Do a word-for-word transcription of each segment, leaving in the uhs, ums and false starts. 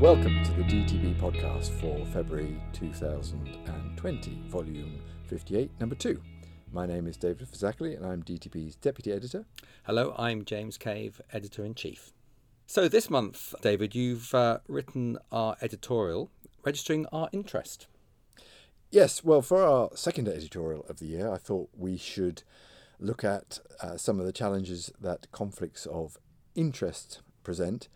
Welcome to the D T B podcast for February two thousand twenty, volume fifty-eight, number two. My name is David Phizackerley and I'm D T B's deputy editor. Hello, I'm James Cave, editor-in-chief. So this month, David, you've uh, written our editorial, registering our interest. Yes, well, for our second editorial of the year, I thought we should look at uh, some of the challenges that conflicts of interest present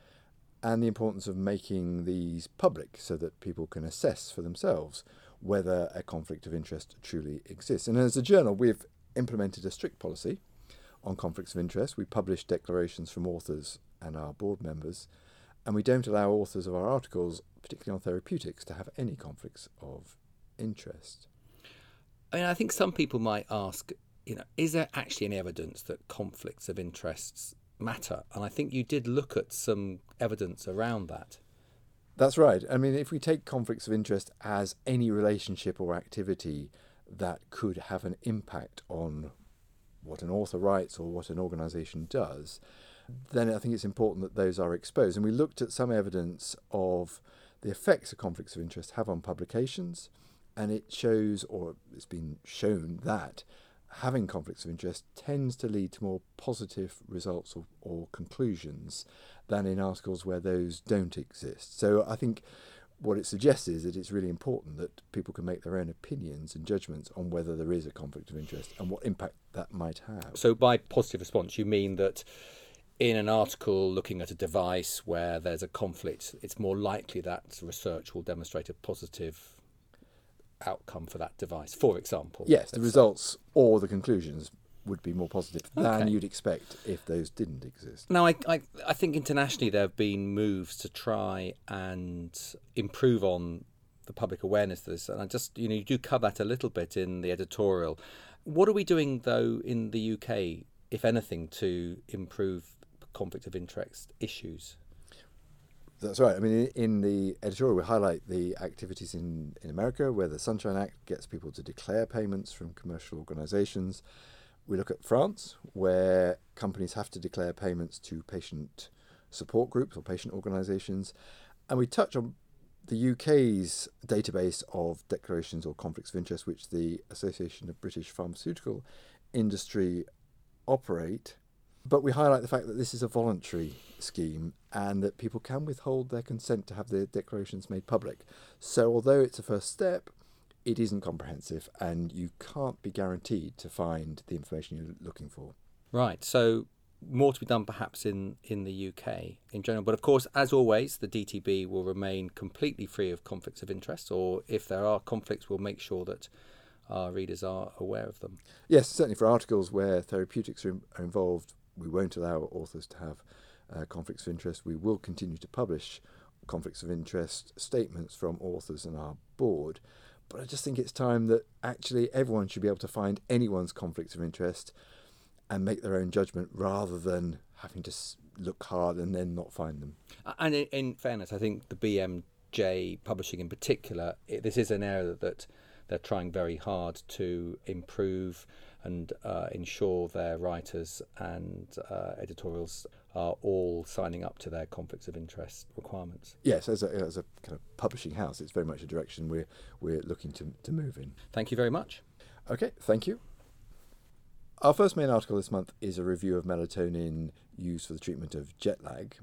and the importance of making these public so that people can assess for themselves whether a conflict of interest truly exists. And as a journal, we've implemented a strict policy on conflicts of interest. We publish declarations from authors and our board members, and we don't allow authors of our articles, particularly on therapeutics, to have any conflicts of interest. I mean, I think some people might ask, you know, is there actually any evidence that conflicts of interests matter? And I think you did look at some evidence around that. That's right. I mean, if we take conflicts of interest as any relationship or activity that could have an impact on what an author writes or what an organisation does, then I think it's important that those are exposed. And we looked at some evidence of the effects that conflicts of interest have on publications, and it shows, or it's been shown, that having conflicts of interest tends to lead to more positive results or, or conclusions than in articles where those don't exist. So I think what it suggests is that it's really important that people can make their own opinions and judgments on whether there is a conflict of interest and what impact that might have. So by positive response, you mean that in an article looking at a device where there's a conflict, it's more likely that research will demonstrate a positive outcome for that device, for example? Yes, the results or the conclusions would be more positive than okay. you'd expect if those didn't exist. Now, I, I I think internationally there have been moves to try and improve on the public awareness of this, and I just, you know, you do cover that a little bit in the editorial. What are we doing, though, in the U K, if anything, to improve conflict of interest issues? That's right. I mean, in the editorial, we highlight the activities in, in America where the Sunshine Act gets people to declare payments from commercial organisations. We look at France, where companies have to declare payments to patient support groups or patient organisations. And we touch on the U K's database of declarations or conflicts of interest, which the Association of British Pharmaceutical Industry operate. But we highlight the fact that this is a voluntary scheme and that people can withhold their consent to have their declarations made public. So although it's a first step, it isn't comprehensive and you can't be guaranteed to find the information you're looking for. Right. So more to be done perhaps in, in the U K in general. But of course, as always, the D T B will remain completely free of conflicts of interest, or if there are conflicts, we'll make sure that our readers are aware of them. Yes, certainly for articles where therapeutics are, are involved, we won't allow authors to have uh, conflicts of interest. We will continue to publish conflicts of interest statements from authors and our board. But I just think it's time that actually everyone should be able to find anyone's conflicts of interest and make their own judgment rather than having to look hard and then not find them. And in, in fairness, I think the B M J publishing in particular, it, this is an area that they're trying very hard to improve and uh, ensure their writers and uh, editorials are all signing up to their conflicts of interest requirements. Yes, as a, as a kind of publishing house, it's very much a direction we're, we're looking to, to move in. Thank you very much. Okay, thank you. Our first main article this month is a review of melatonin used for the treatment of jet lag.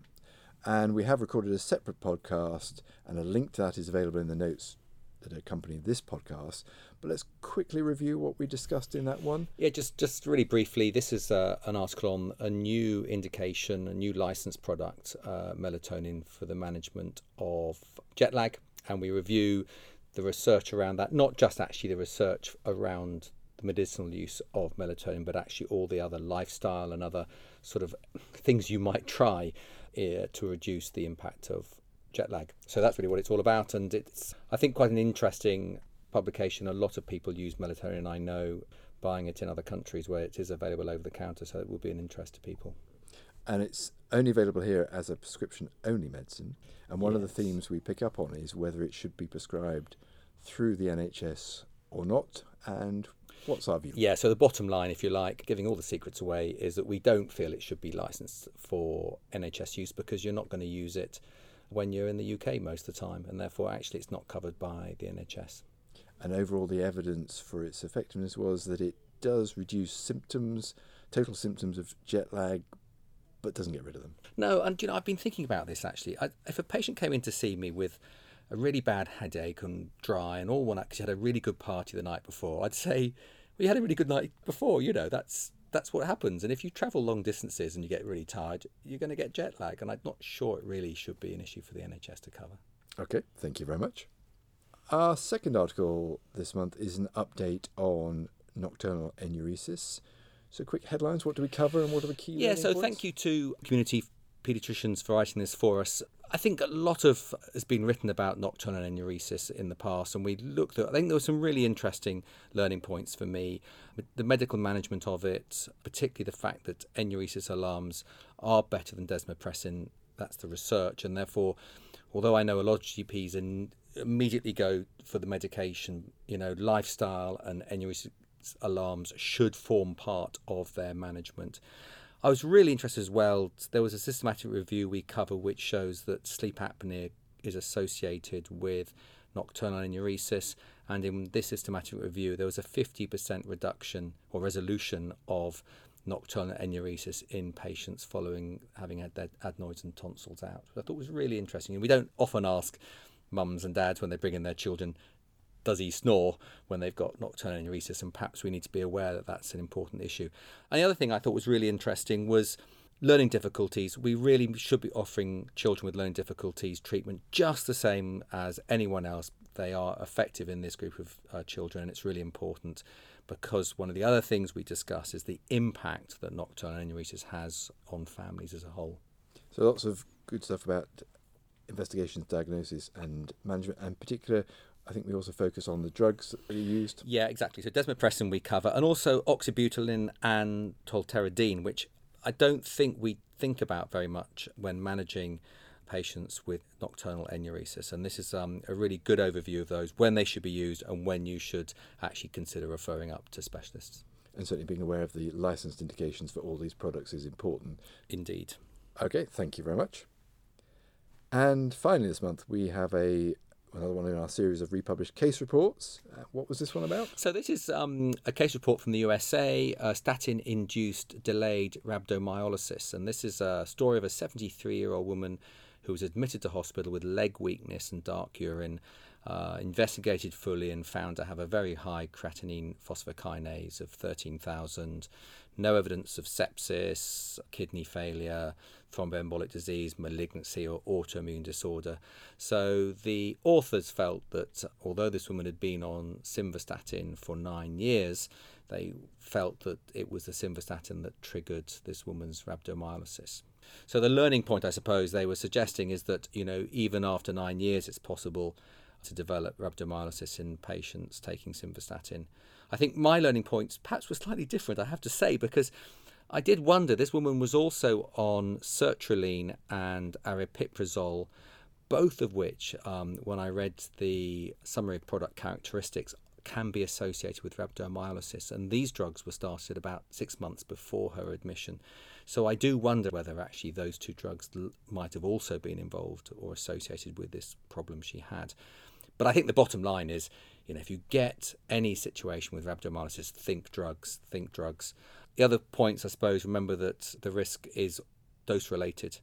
And we have recorded a separate podcast, and a link to that is available in the notes that accompany this podcast, but let's quickly review what we discussed in that one. Yeah, just just really briefly, this is uh, an article on a new indication, a new licensed product, uh, melatonin for the management of jet lag, and we review the research around that, not just actually the research around the medicinal use of melatonin, but actually all the other lifestyle and other sort of things you might try uh, to reduce the impact of jet lag. So that's really what it's all about, and it's, I think, quite an interesting publication. A lot of people use melatonin, I know, buying it in other countries where it is available over the counter, so it will be an interest to people. And it's only available here as a prescription only medicine, and one yes. of the themes we pick up on is whether it should be prescribed through the N H S or not, and what's our view? Yeah, so the bottom line, if you like, giving all the secrets away, is that we don't feel it should be licensed for N H S use because you're not going to use it when you're in the U K most of the time, and therefore actually it's not covered by the N H S. And overall the evidence for its effectiveness was that it does reduce symptoms, total symptoms of jet lag, but doesn't get rid of them. No, and you know, I've been thinking about this actually. I, if a patient came in to see me with a really bad headache and dry and all one up because you had a really good party the night before, I'd say, well, you had a really good night before, you know, that's that's what happens. And if you travel long distances and you get really tired, you're going to get jet lag. And I'm not sure it really should be an issue for the N H S to cover. Okay, thank you very much. Our second article this month is an update on nocturnal enuresis. So quick headlines, what do we cover and what are the key Yeah, so points? Thank you to community paediatricians for writing this for us. I think a lot of has been written about nocturnal enuresis in the past, and we looked at, I think there were some really interesting learning points for me. The medical management of it, particularly the fact that enuresis alarms are better than desmopressin, that's the research, and therefore, although I know a lot of G Ps in, immediately go for the medication, you know, lifestyle and enuresis alarms should form part of their management. I was really interested as well, there was a systematic review we cover which shows that sleep apnea is associated with nocturnal enuresis, and in this systematic review there was a fifty percent reduction or resolution of nocturnal enuresis in patients following having had their adenoids and tonsils out. I thought it was really interesting, and we don't often ask mums and dads when they bring in their children, does he snore when they've got nocturnal enuresis? And perhaps we need to be aware that that's an important issue. And the other thing I thought was really interesting was learning difficulties. We really should be offering children with learning difficulties treatment just the same as anyone else. They are effective in this group of uh, children, and it's really important because one of the other things we discuss is the impact that nocturnal enuresis has on families as a whole. So lots of good stuff about investigations, diagnosis and management, and in particular I think we also focus on the drugs that are used. Yeah, exactly. So desmopressin we cover, and also oxybutynin and tolterodine, which I don't think we think about very much when managing patients with nocturnal enuresis. And this is um, a really good overview of those, when they should be used and when you should actually consider referring up to specialists. And certainly being aware of the licensed indications for all these products is important. Indeed. Okay, thank you very much. And finally this month we have a another one in our series of republished case reports. Uh, what was this one about? So this is um, a case report from the U S A, uh, statin-induced delayed rhabdomyolysis. And this is a story of a seventy-three-year-old woman who was admitted to hospital with leg weakness and dark urine, uh, investigated fully and found to have a very high creatinine phosphokinase of thirteen thousand, no evidence of sepsis, kidney failure, thromboembolic disease, malignancy or autoimmune disorder. So the authors felt that although this woman had been on simvastatin for nine years, they felt that it was the simvastatin that triggered this woman's rhabdomyolysis. So the learning point, I suppose, they were suggesting is that, you know, even after nine years, it's possible to develop rhabdomyolysis in patients taking simvastatin. I think my learning points perhaps were slightly different, I have to say, because I did wonder, this woman was also on sertraline and aripiprazole, both of which, um, when I read the summary of product characteristics, can be associated with rhabdomyolysis. And these drugs were started about six months before her admission. So I do wonder whether actually those two drugs l- might have also been involved or associated with this problem she had. But I think the bottom line is, you know, if you get any situation with rhabdomyolysis, think drugs, think drugs. The other points, I suppose, remember that the risk is dose-related,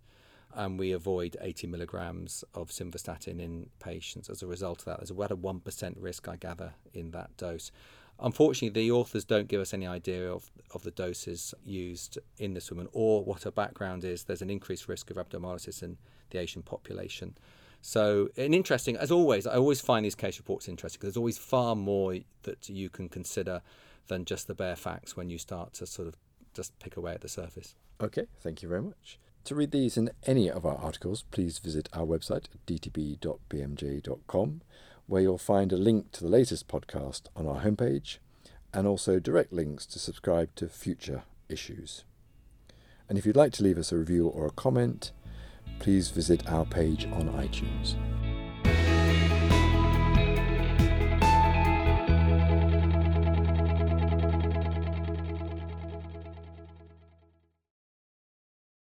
and we avoid eighty milligrams of simvastatin in patients as a result of that. There's about a one percent risk, I gather, in that dose. Unfortunately, the authors don't give us any idea of, of the doses used in this woman or what her background is. There's an increased risk of rhabdomyolysis in the Asian population. So an interesting, as always, I always find these case reports interesting because there's always far more that you can consider than just the bare facts when you start to sort of just pick away at the surface. Okay, thank you very much. To read these and any of our articles, please visit our website, d t b dot b m j dot com, where you'll find a link to the latest podcast on our homepage and also direct links to subscribe to future issues. And if you'd like to leave us a review or a comment, please visit our page on iTunes.